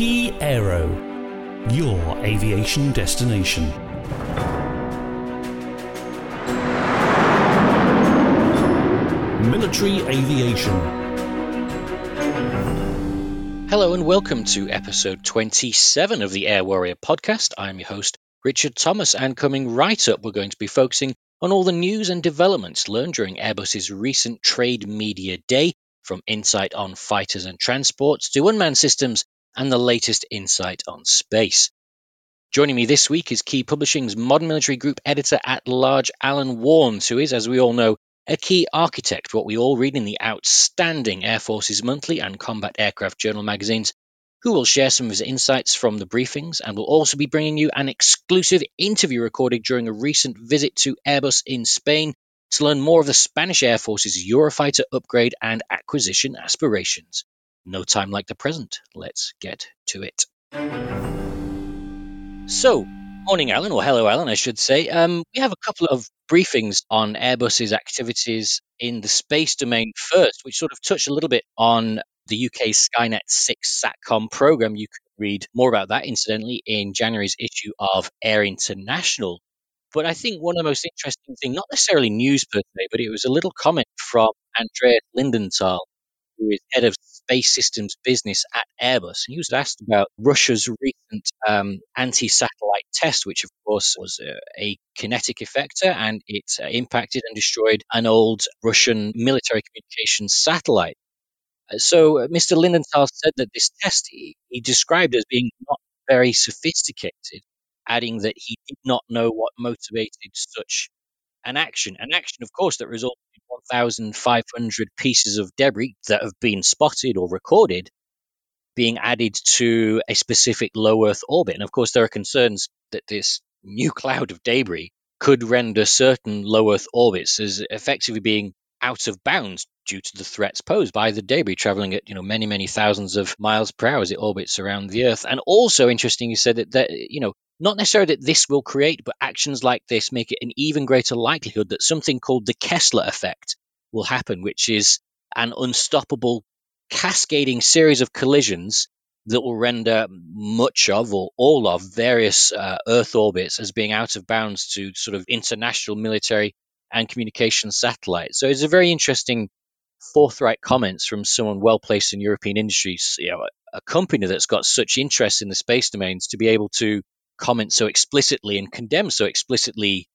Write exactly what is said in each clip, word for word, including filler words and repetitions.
Key Aero, your aviation destination. Military aviation. Hello and welcome to episode twenty-seven of the Air Warrior Podcast. I'm your host, Richard Thomas, and coming right up, we're going to be focusing on all the news and developments learned during Airbus's recent Trade Media Day, from insight on fighters and transports to unmanned systems and the latest insight on space. Joining me this week is Key Publishing's Modern Military Group Editor-at-Large Alan Warnes, who is, as we all know, a key architect, what we all read in the outstanding Air Forces Monthly and Combat Aircraft Journal magazines, who will share some of his insights from the briefings and will also be bringing you an exclusive interview recorded during a recent visit to Airbus in Spain to learn more of the Spanish Air Force's Eurofighter upgrade and acquisition aspirations. No time like the present. Let's get to it. So, morning, Alan, or hello, Alan, I should say. Um, we have a couple of briefings on Airbus's activities in the space domain first, which sort of touch a little bit on the U K's Skynet six SATCOM program. You can read more about that, incidentally, in January's issue of Air International. But I think one of the most interesting things, not necessarily news per se, but it was a little comment from Andreas Lindenthal, who is head of space systems business at Airbus. And he was asked about Russia's recent um, anti-satellite test, which of course was a, a kinetic effector, and it uh, impacted and destroyed an old Russian military communications satellite. So uh, Mister Lindenthal said that this test he, he described as being not very sophisticated, adding that he did not know what motivated such an action. An action, of course, that resulted in one thousand five hundred pieces of debris that have been spotted or recorded being added to a specific low-Earth orbit. And, of course, there are concerns that this new cloud of debris could render certain low-Earth orbits as effectively being out of bounds due to the threats posed by the debris traveling at, you know, many, many thousands of miles per hour as it orbits around the Earth. And also, interesting, he said that, that you know, not necessarily that this will create, but actions like this make it an even greater likelihood that something called the Kessler effect will happen, which is an unstoppable cascading series of collisions that will render much of or all of various uh, Earth orbits as being out of bounds to sort of international military and communication satellites. So it's a very interesting forthright comments from someone well-placed in European industries, you know, a, a company that's got such interest in the space domains to be able to comment so explicitly and condemn so explicitly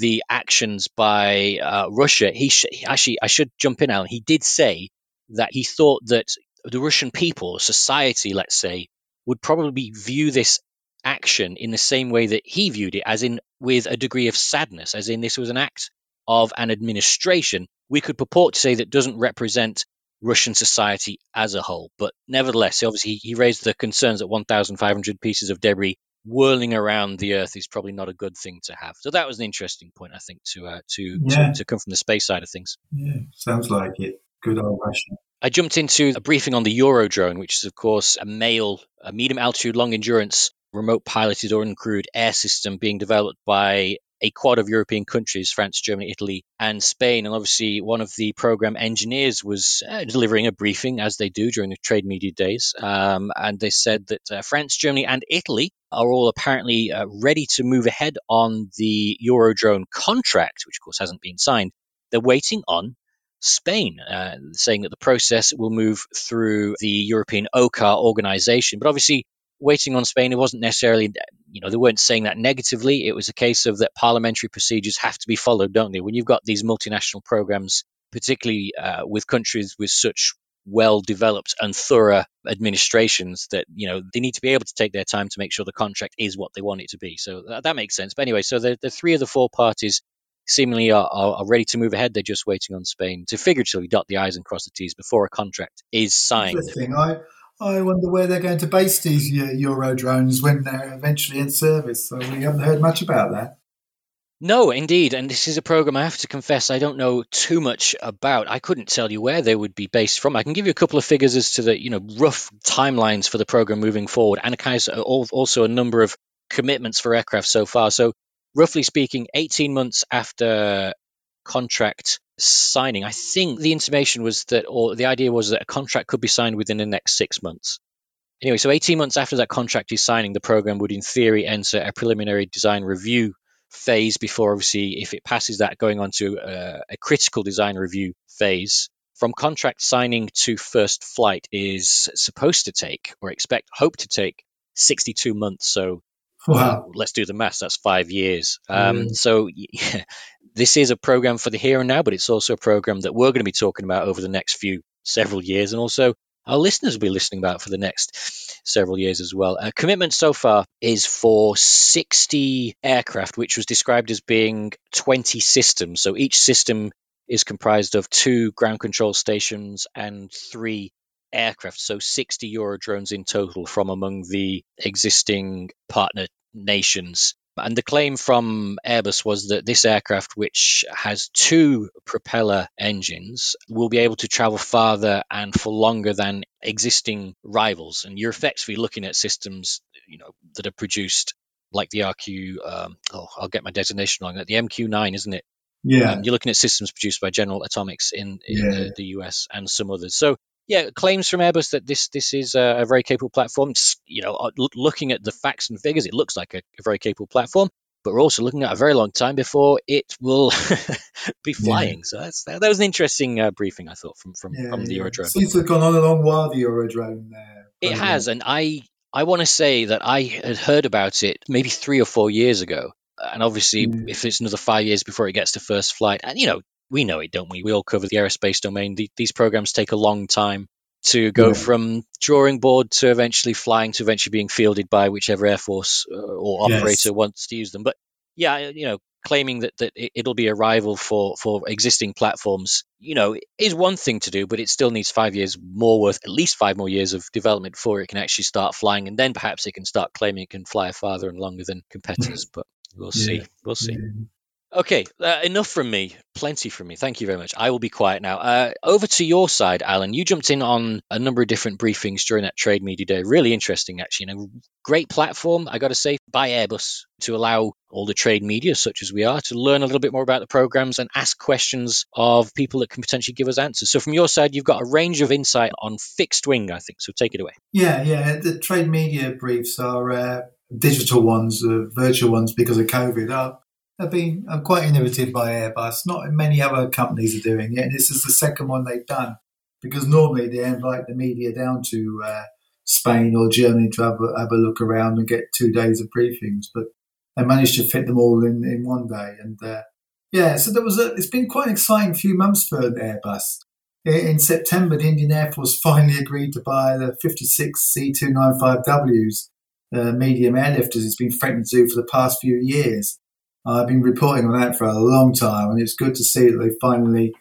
the actions by uh, Russia. He sh- actually, I should jump in, Alan. He did say that he thought that the Russian people, society, let's say, would probably view this action in the same way that he viewed it, as in with a degree of sadness, as in this was an act of an administration we could purport to say that doesn't represent Russian society as a whole. But nevertheless, obviously, he raised the concerns that one thousand five hundred pieces of debris whirling around the Earth is probably not a good thing to have. So that was an interesting point, I think, to uh, to, yeah. to to come from the space side of things. Yeah, sounds like it. Good old Russia. I jumped into a briefing on the Eurodrone, which is, of course, a male, a medium altitude, long endurance, remote piloted or uncrewed air system being developed by a quad of European countries, France, Germany, Italy, and Spain. And obviously, one of the program engineers was uh, delivering a briefing, as they do during the trade media days. Um, and they said that uh, France, Germany, and Italy are all apparently uh, ready to move ahead on the Eurodrone contract, which, of course, hasn't been signed. They're waiting on Spain, uh, saying that the process will move through the European OCAR organization. But obviously, waiting on Spain, it wasn't necessarily, you know, they weren't saying that negatively. It was a case of that parliamentary procedures have to be followed, don't they? When you've got these multinational programs, particularly uh, with countries with such well-developed and thorough administrations that, you know, they need to be able to take their time to make sure the contract is what they want it to be. So that, that makes sense. But anyway, so the, the three of the four parties seemingly are, are ready to move ahead. They're just waiting on Spain to figuratively dot the I's and cross the T's before a contract is signed. Interesting. I- I wonder where they're going to base these Euro drones when they're eventually in service. So we haven't heard much about that. No, indeed. And this is a program I have to confess I don't know too much about. I couldn't tell you where they would be based from. I can give you a couple of figures as to the, you know, rough timelines for the program moving forward, and also a number of commitments for aircraft so far. So roughly speaking, eighteen months after contract signing, I think the intimation was that, or the idea was that a contract could be signed within the next six months. Anyway, so eighteen months after that contract is signing, the program would in theory enter a preliminary design review phase before, obviously, if it passes that, going on to uh, a critical design review phase. From contract signing to first flight is supposed to take, or expect, hope to take, sixty-two months. So wow. Well, let's do the maths. That's five years. Um, mm. So yeah, this is a program for the here and now, but it's also a program that we're going to be talking about over the next few several years. And also our listeners will be listening about for the next several years as well. Our commitment so far is for sixty aircraft, which was described as being twenty systems. So each system is comprised of two ground control stations and three aircraft, so sixty Eurodrones in total from among the existing partner nations. And the claim from Airbus was that this aircraft, which has two propeller engines, will be able to travel farther and for longer than existing rivals. And you're effectively looking at systems, you know, that are produced like the R Q, um, oh, I'll get my designation wrong, the M Q nine, isn't it? Yeah. Um, you're looking at systems produced by General Atomics in, in yeah. the, the U S and some others. So, yeah, claims from Airbus that this this is a very capable platform. It's, you know, looking at the facts and figures, it looks like a, a very capable platform, but we're also looking at a very long time before it will be flying. Yeah. So that's, that, that was an interesting uh, briefing, I thought, from from, yeah, from the yeah. Eurodrone. Since it's gone on a long while, the Eurodrone. Uh, it has, and I I want to say that I had heard about it maybe three or four years ago, and obviously mm. if it's another five years before it gets to first flight, and you know. We know it, don't we? We all cover the aerospace domain. The, these programs take a long time to go yeah. from drawing board to eventually flying to eventually being fielded by whichever Air Force or operator yes. wants to use them. But yeah, you know, claiming that, that it'll be a rival for, for existing platforms, you know, is one thing to do, but it still needs five years more worth, at least five more years of development before it can actually start flying. And then perhaps it can start claiming it can fly farther and longer than competitors. But we'll yeah. see. We'll see. Yeah. Okay, uh, enough from me. Plenty from me. Thank you very much. I will be quiet now. Uh, over to your side, Alan. You jumped in on a number of different briefings during that trade media day. Really interesting, actually, and a great platform, I got to say, by Airbus to allow all the trade media, such as we are, to learn a little bit more about the programs and ask questions of people that can potentially give us answers. So from your side, you've got a range of insight on fixed wing, I think. So take it away. Yeah, yeah. The trade media briefs are uh, digital ones, uh, virtual ones because of COVID. Uh, They've been quite innovative by Airbus. Not many other companies are doing it. And this is the second one they've done because normally they invite the media down to uh, Spain or Germany to have a, have a look around and get two days of briefings. But they managed to fit them all in, in one day. And uh, yeah, so there was a, it's been quite an exciting few months for Airbus. In, in September, the Indian Air Force finally agreed to buy the fifty-six C two ninety-five W's uh, medium airlifters it's been threatening to do for the past few years. I've been reporting on that for a long time, and it's good to see that they finally,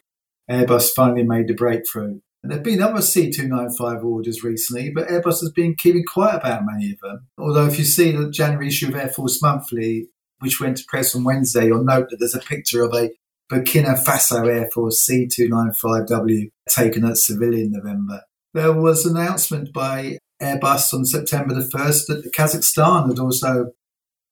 Airbus finally made the breakthrough. And there have been other C two ninety-five orders recently, but Airbus has been keeping quiet about many of them. Although if you see the January issue of Air Force Monthly, which went to press on Wednesday, you'll note that there's a picture of a Burkina Faso Air Force C two ninety-five W taken at Seville in November. There was an announcement by Airbus on September the first that Kazakhstan had also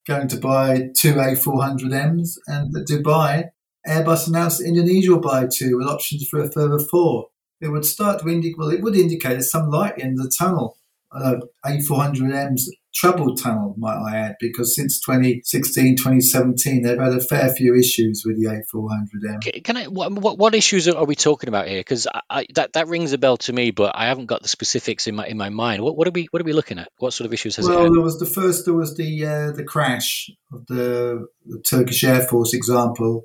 going to buy two A four hundred M's, and at Dubai, Airbus announced Indonesia will buy two with options for a further four. It would start to indicate, well, it would indicate there's some light at the end of the tunnel, uh, A four hundred M's troubled tunnel, might I add, because since twenty sixteen, twenty seventeen, they've had a fair few issues with the A four hundred M. Can I? What, what, what issues are we talking about here? Because I, I, that that rings a bell to me, but I haven't got the specifics in my in my mind. What what are we what are we looking at? What sort of issues has well, it had? Well, there was the first. There was the uh, the crash of the, the Turkish Air Force example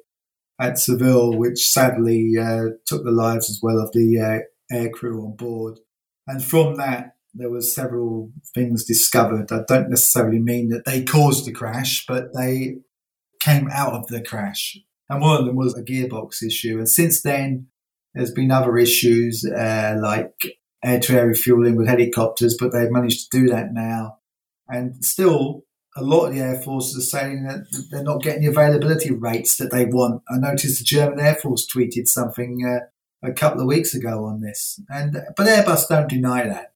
at Seville, which sadly uh, took the lives as well of the uh, air crew on board, and from that. There were several things discovered. I don't necessarily mean that they caused the crash, but they came out of the crash. And one of them was a gearbox issue. And since then, there's been other issues uh, like air-to-air refueling with helicopters, but they've managed to do that now. And still, a lot of the air forces are saying that they're not getting the availability rates that they want. I noticed the German Air Force tweeted something uh, a couple of weeks ago on this. And but Airbus don't deny that.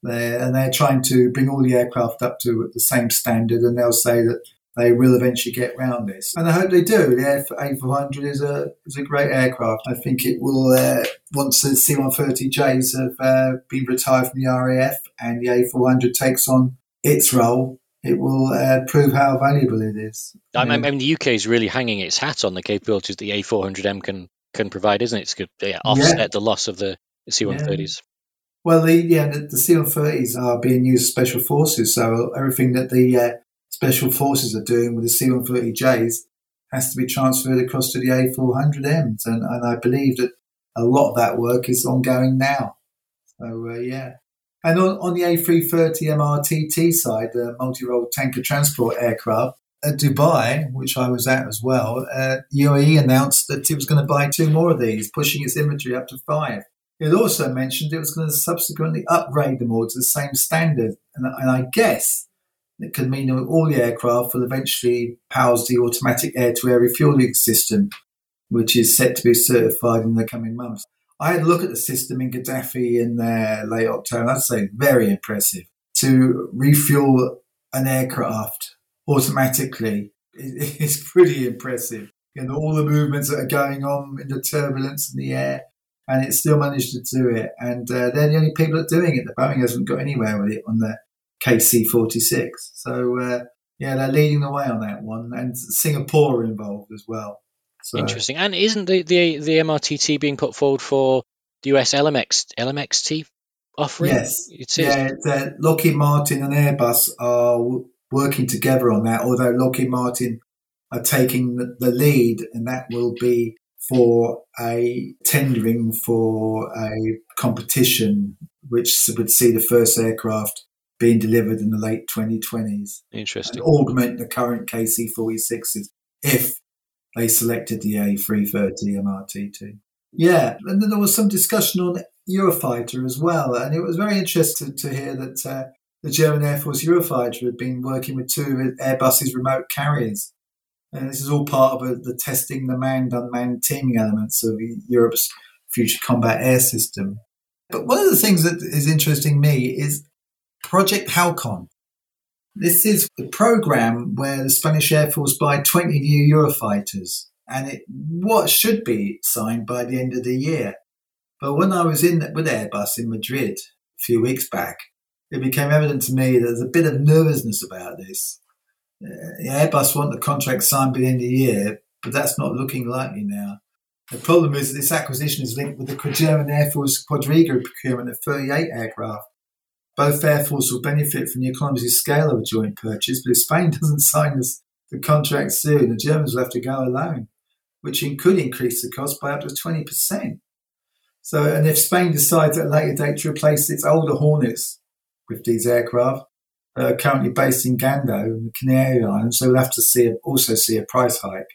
They're, and they're trying to bring all the aircraft up to the same standard, and they'll say that they will eventually get round this. And I hope they do. The A four hundred is a is a great aircraft. I think it will, uh, once the C one thirty Js have uh, been retired from the R A F and the A four hundred takes on its role, it will uh, prove how valuable it is. I mean, I mean, the U K is really hanging its hat on the capabilities that the A four hundred M can, can provide, isn't it? It's good to yeah, offset yeah. the loss of the C one thirties. Yeah. Well, the, yeah, the, the C one thirties are being used as special forces, so everything that the uh, special forces are doing with the C one thirty Js has to be transferred across to the A four hundred Ms, and, and I believe that a lot of that work is ongoing now. So, uh, yeah. And on, on the A three thirty M R T T side, the multi-role tanker transport aircraft, at Dubai, which I was at as well, uh, U A E announced that it was going to buy two more of these, pushing its inventory up to five. It also mentioned it was going to subsequently upgrade them all to the same standard. And, and I guess it could mean that all the aircraft will eventually house the automatic air-to-air refueling system, which is set to be certified in the coming months. I had a look at the system in Getafe in uh, late October, and I'd say very impressive. To refuel an aircraft automatically is pretty impressive. You know, all the movements that are going on in the turbulence in the air, and it still managed to do it. And uh, they're the only people that are doing it. The Boeing hasn't got anywhere with it on the K C forty-six. So, uh, yeah, they're leading the way on that one. And Singapore are involved as well. So. Interesting. And isn't the, the the M R T T being put forward for the U S L M X T offering? Yes. It is. Yeah, uh, Lockheed Martin and Airbus are w- working together on that, although Lockheed Martin are taking the, the lead, and that will be for a tendering for a competition which would see the first aircraft being delivered in the late twenty twenties. Interesting. And augment the current K C forty-sixes if they selected the A three thirty M R T T. Yeah, and then there was some discussion on Eurofighter as well, and it was very interesting to hear that uh, the German Air Force Eurofighter had been working with two of Airbus's remote carriers. And this is all part of a, the testing the manned-unmanned teaming elements of Europe's future combat air system. But one of the things that is interesting me is Project Halcon. This is the program where the Spanish Air Force buy twenty new Eurofighters, and it what should be signed by the end of the year. But when I was in with Airbus in Madrid a few weeks back, it became evident to me that there's a bit of nervousness about this. Uh, Airbus want the contract signed by the end of the year, but that's not looking likely now. The problem is this acquisition is linked with the German Air Force Quadriga procurement of thirty-eight aircraft. Both Air Force will benefit from the economies of scale of a joint purchase, but if Spain doesn't sign this, the contract soon, the Germans will have to go alone, which could increase the cost by up to twenty percent. So, and if Spain decides at a later date to replace its older Hornets with these aircraft, Uh, currently based in Gando in the Canary Islands, so we'll have to see a, also see a price hike.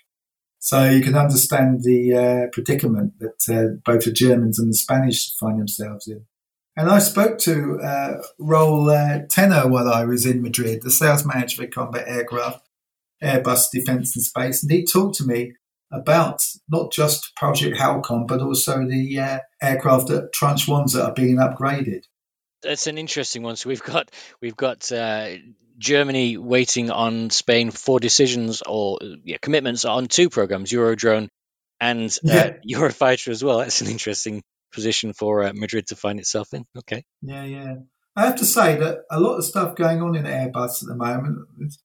So you can understand the uh, predicament that uh, both the Germans and the Spanish find themselves in. And I spoke to uh, Raúl uh, Tenno while I was in Madrid, the sales manager for Combat Aircraft, Airbus Defence and Space, and he talked to me about not just Project Halcon, but also the uh, aircraft that Tranche ones that are being upgraded. That's an interesting one. So we've got we've got uh, Germany waiting on Spain for decisions or yeah, commitments on two programs, Eurodrone and uh, yeah. Eurofighter as well. That's an interesting position for uh, Madrid to find itself in. Okay. Yeah, yeah. I have to say that a lot of stuff going on in Airbus at the moment is,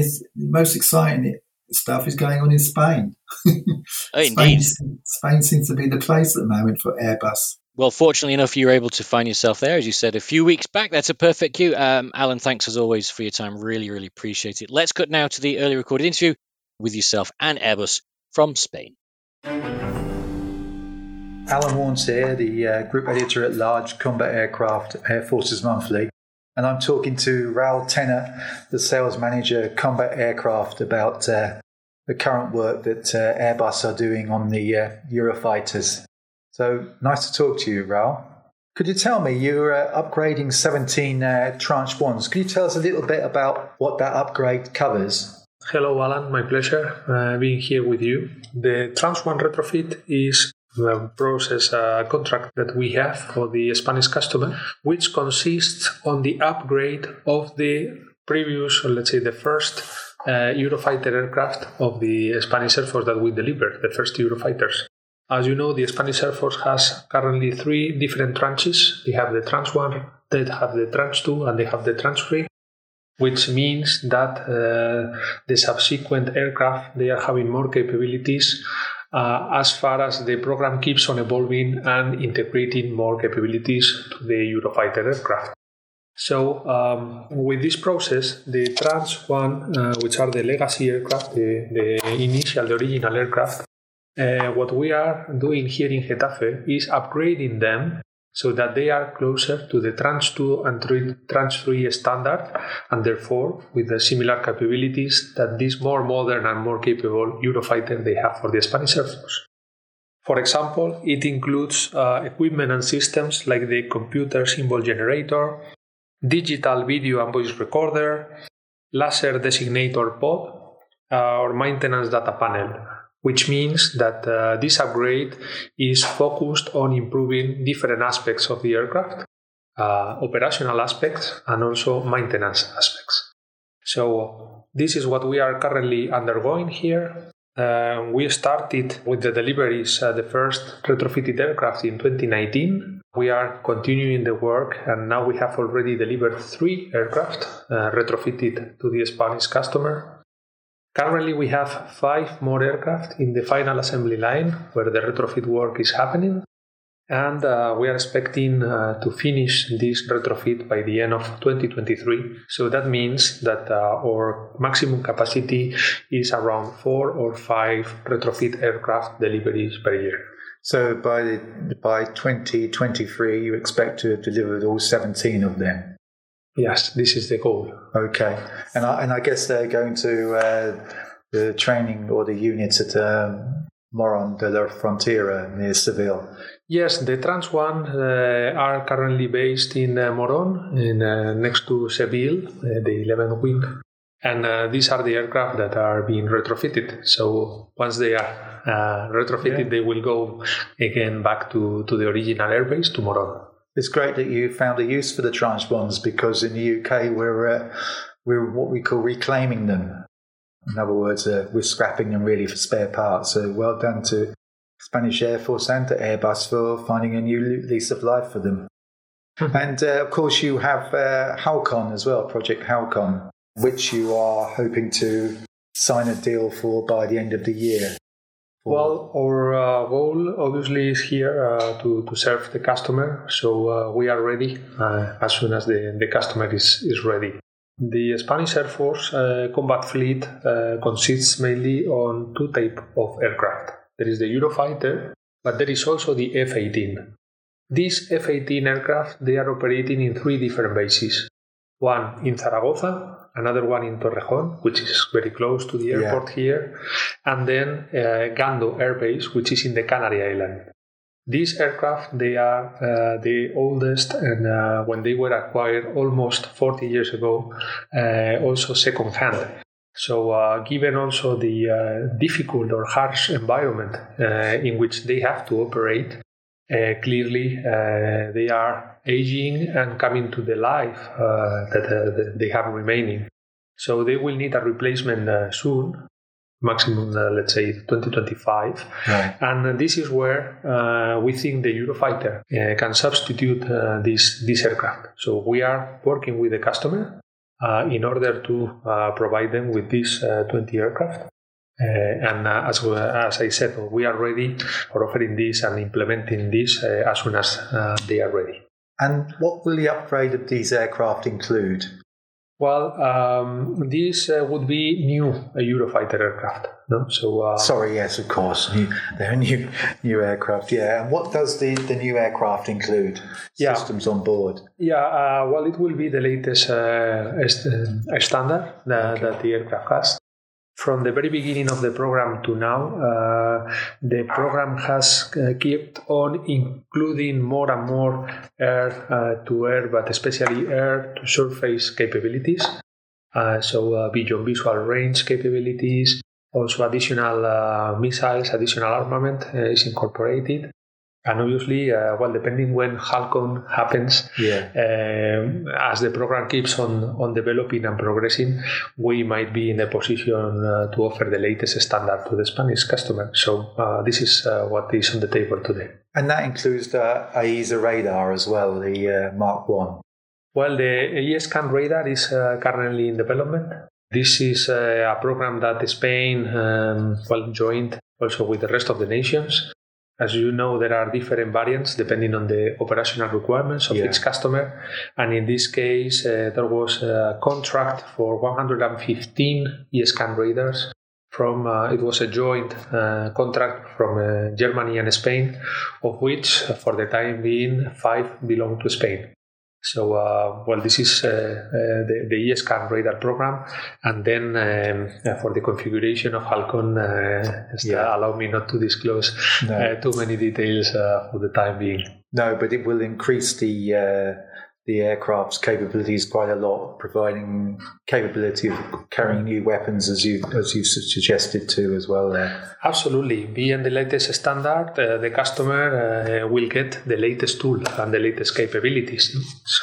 is the most exciting stuff is going on in Spain. Oh, indeed. Spain, Spain seems to be the place at the moment for Airbus. Well, fortunately enough, you were able to find yourself there, as you said, a few weeks back. That's a perfect cue. Um, Alan, thanks as always for your time. Really, really appreciate it. Let's cut now to the early recorded interview with yourself and Airbus from Spain. Alan Warnes here, the uh, Group Editor at Large Combat Aircraft, Air Forces Monthly. And I'm talking to Raúl Tenno, the Sales Manager, Combat Aircraft, about uh, the current work that uh, Airbus are doing on the uh, Eurofighters. So, nice to talk to you, Raúl. Could you tell me, you're uh, upgrading seventeen uh, Tranche ones. Could you tell us a little bit about what that upgrade covers? Hello, Alan. My pleasure uh, being here with you. The Tranche one retrofit is the process uh, contract that we have for the Spanish customer, which consists on the upgrade of the previous, or let's say the first uh, Eurofighter aircraft of the Spanish Air Force that we delivered, the first Eurofighters. As you know, the Spanish Air Force has currently three different tranches. They have the Tranche one, they have the Tranche two, and they have the Tranche three, which means that uh, the subsequent aircraft, they are having more capabilities uh, as far as the program keeps on evolving and integrating more capabilities to the Eurofighter aircraft. So um, with this process, the Tranche one, uh, which are the legacy aircraft, the, the initial, the original aircraft, uh, what we are doing here in Getafe is upgrading them so that they are closer to the Tranche two and Tranche three standard, and therefore with the similar capabilities that this more modern and more capable Eurofighter they have for the Spanish Air Force. For example, it includes uh, equipment and systems like the computer symbol generator, digital video and voice recorder, laser designator pod, uh, or maintenance data panel, which means that uh, this upgrade is focused on improving different aspects of the aircraft, uh, operational aspects and also maintenance aspects. So this is what we are currently undergoing here. Uh, we started with the deliveries, uh, the first retrofitted aircraft in twenty nineteen. We are continuing the work, and now we have already delivered three aircraft uh, retrofitted to the Spanish customer. Currently, we have five more aircraft in the final assembly line where the retrofit work is happening, and uh, we are expecting uh, to finish this retrofit by the end of twenty twenty-three. So that means that uh, our maximum capacity is around four or five retrofit aircraft deliveries per year. So by the, by twenty twenty-three, you expect to have delivered all seventeen of them? Yes, this is the goal. Okay, and I, and I guess they're going to uh, the training or the units at um, Morón de la Frontera near Seville. Yes, the Tranche one uh, are currently based in uh, Morón, in, uh, next to Seville, uh, the eleventh Wing, and uh, these are the aircraft that are being retrofitted. So once they are uh, retrofitted, yeah. They will go again back to, to the original airbase to Morón. It's great that you found a use for the Tranche ones, because in the U K we're uh, we're what we call reclaiming them. In other words, uh, we're scrapping them really for spare parts. So well done to Spanish Air Force and to Airbus for finding a new lease of life for them. Mm-hmm. And uh, of course you have uh, Halcon as well, Project Halcon, which you are hoping to sign a deal for by the end of the year. Well, our uh, goal obviously is here uh, to, to serve the customer, so uh, we are ready uh, as soon as the, the customer is, is ready. The Spanish Air Force uh, combat fleet uh, consists mainly on two types of aircraft. There is the Eurofighter, but there is also the F eighteen. These F eighteen aircraft, they are operating in three different bases. One in Zaragoza, another one in Torrejón, which is very close to the airport yeah. here, and then uh, Gando Air Base, which is in the Canary Islands. These aircraft, they are uh, the oldest, and uh, when they were acquired almost forty years ago, uh, also second-hand. So uh, given also the uh, difficult or harsh environment uh, in which they have to operate, Uh, clearly, uh, they are aging and coming to the life uh, that uh, they have remaining. So they will need a replacement uh, soon, maximum, uh, let's say, twenty twenty-five. Right. And this is where uh, we think the Eurofighter uh, can substitute uh, this, this aircraft. So we are working with the customer uh, in order to uh, provide them with these uh, twenty aircraft. Uh, and uh, as, we, as I said, we are ready for offering this and implementing this uh, as soon as uh, they are ready. And what will the upgrade of these aircraft include? Well, um, these uh, would be new uh, Eurofighter aircraft. No? So, uh, Sorry, yes, of course. New, they're new, new aircraft, yeah. And what does the, the new aircraft include? Yeah. Systems on board? Yeah, uh, well, it will be the latest uh, st- standard that, okay. that the aircraft has. From the very beginning of the program to now, uh, the program has uh, kept on including more and more air-to-air, uh, but especially air-to-surface capabilities. Uh, so uh, beyond visual range capabilities, also additional uh, missiles, additional armament uh, is incorporated. And obviously, uh, well, depending when Halcon happens, yeah. um, as the program keeps on, on developing and progressing, we might be in a position uh, to offer the latest standard to the Spanish customer. So uh, this is uh, what is on the table today. And that includes the A E S A radar as well, the uh, Mark one. Well, the E-Scan radar is uh, currently in development. This is uh, a program that Spain um, well joined also with the rest of the nations. As you know, there are different variants depending on the operational requirements of yeah. each customer. And in this case, uh, there was a contract for one hundred fifteen E-Scan radars. From uh, it was a joint uh, contract from uh, Germany and Spain, of which, for the time being, five belong to Spain. So, uh, well, this is uh, uh, the, the E-Scan radar program. And then um, yeah. for the configuration of Halcon, uh, yeah. allow me not to disclose no. uh, too many details uh, for the time being. No, but it will increase the uh, the aircraft's capabilities quite a lot, providing capability of carrying new weapons, as you as you suggested too, as well. There, absolutely. Being the latest standard, uh, the customer uh, will get the latest tool and the latest capabilities.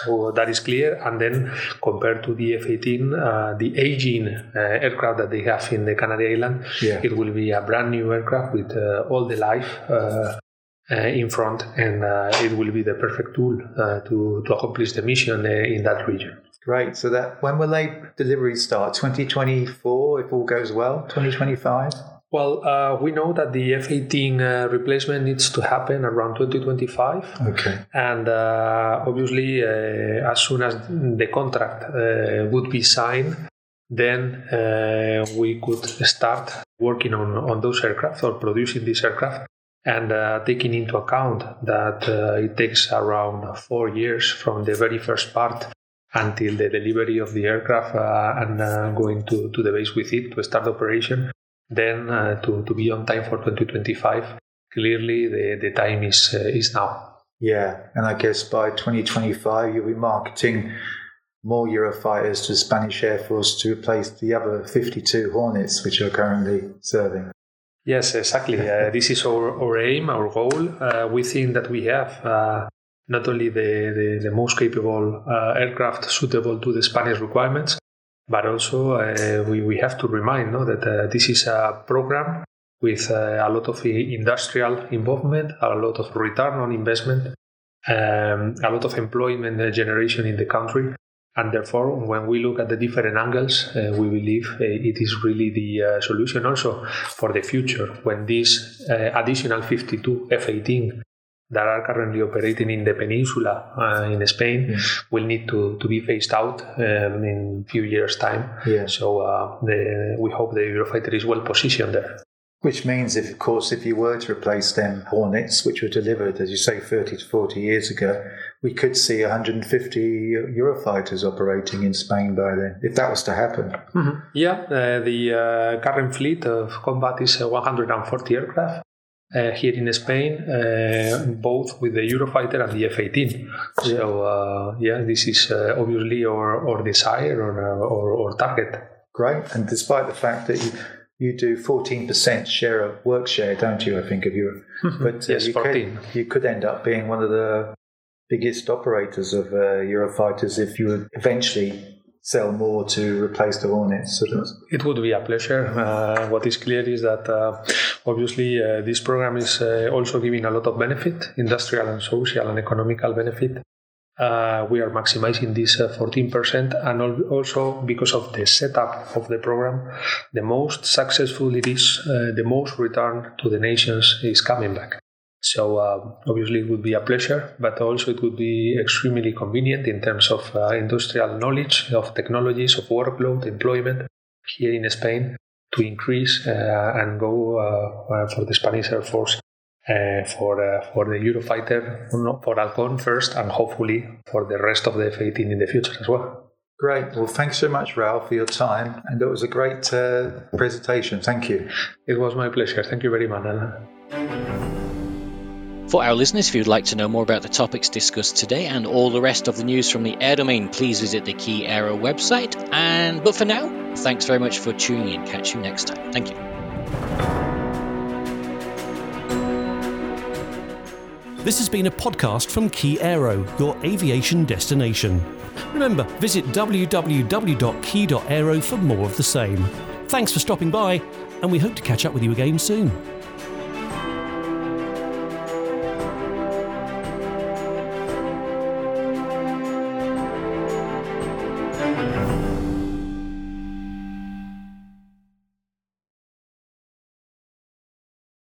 So that is clear. And then, compared to the F eighteen, uh, the aging uh, aircraft that they have in the Canary Islands, yeah. it will be a brand new aircraft with uh, all the life. Uh, Uh, in front, and uh, it will be the perfect tool uh, to, to accomplish the mission uh, in that region. Great. So that when will they deliveries start? twenty twenty-four, if all goes well? twenty twenty-five? Well, uh, we know that the F eighteen uh, replacement needs to happen around twenty twenty-five. Okay. And uh, obviously, uh, as soon as the contract uh, would be signed, then uh, we could start working on, on those aircraft or producing these aircraft. And uh, taking into account that uh, it takes around four years from the very first part until the delivery of the aircraft uh, and uh, going to, to the base with it to start operation, then uh, to, to be on time for twenty twenty-five, clearly the, the time is uh, is now. Yeah, and I guess by twenty twenty-five you'll be marketing more Eurofighters to the Spanish Air Force to replace the other fifty-two Hornets which are currently serving. Yes, exactly. Uh, this is our, our aim, our goal. Uh, we think that we have uh, not only the, the, the most capable uh, aircraft suitable to the Spanish requirements, but also uh, we, we have to remind no, that uh, this is a program with uh, a lot of industrial involvement, a lot of return on investment, um, a lot of employment generation in the country. And therefore, when we look at the different angles, uh, we believe uh, it is really the uh, solution also for the future. When these uh, additional fifty-two F eighteen that are currently operating in the peninsula uh, in Spain yeah. will need to, to be phased out um, in a few years' time. Yeah. So uh, the, we hope the Eurofighter is well positioned there. Which means, if, of course, if you were to replace them Hornets, which were delivered, as you say, thirty to forty years ago, we could see one hundred fifty Eurofighters operating in Spain by then, if that was to happen. Mm-hmm. Yeah, uh, the uh, current fleet of combat is uh, one hundred forty aircraft uh, here in Spain, uh, both with the Eurofighter and the F eighteen. Yeah. So, uh, yeah, this is uh, obviously our, our desire or our, our, our target. Great, and despite the fact that you... You do fourteen percent share of work share, don't you, I think, of Europe? But uh, yes, you, could, you could end up being one of the biggest operators of uh, Eurofighters if you would eventually sell more to replace the Hornets. Sort of. It would be a pleasure. Uh, what is clear is that, uh, obviously, uh, this program is uh, also giving a lot of benefit, industrial and social and economical benefit. Uh, we are maximizing this uh, fourteen percent, and al- also because of the setup of the program, the most successful it is, uh, the most return to the nations is coming back. So uh, obviously it would be a pleasure, but also it would be extremely convenient in terms of uh, industrial knowledge, of technologies, of workload, employment here in Spain to increase uh, and go uh, for the Spanish Air Force. Uh, for uh, for the Eurofighter, for Halcon first, and hopefully for the rest of the F eighteen in the future as well. Great. Well, thanks so much, Raúl, for your time. And it was a great uh, presentation. Thank you. It was my pleasure. Thank you very much, Alan. For our listeners, if you'd like to know more about the topics discussed today and all the rest of the news from the air domain, please visit the Key Aero website. And But for now, thanks very much for tuning in. Catch you next time. Thank you. This has been a podcast from Key Aero, your aviation destination. Remember, visit w w w dot key dot aero for more of the same. Thanks for stopping by, and we hope to catch up with you again soon.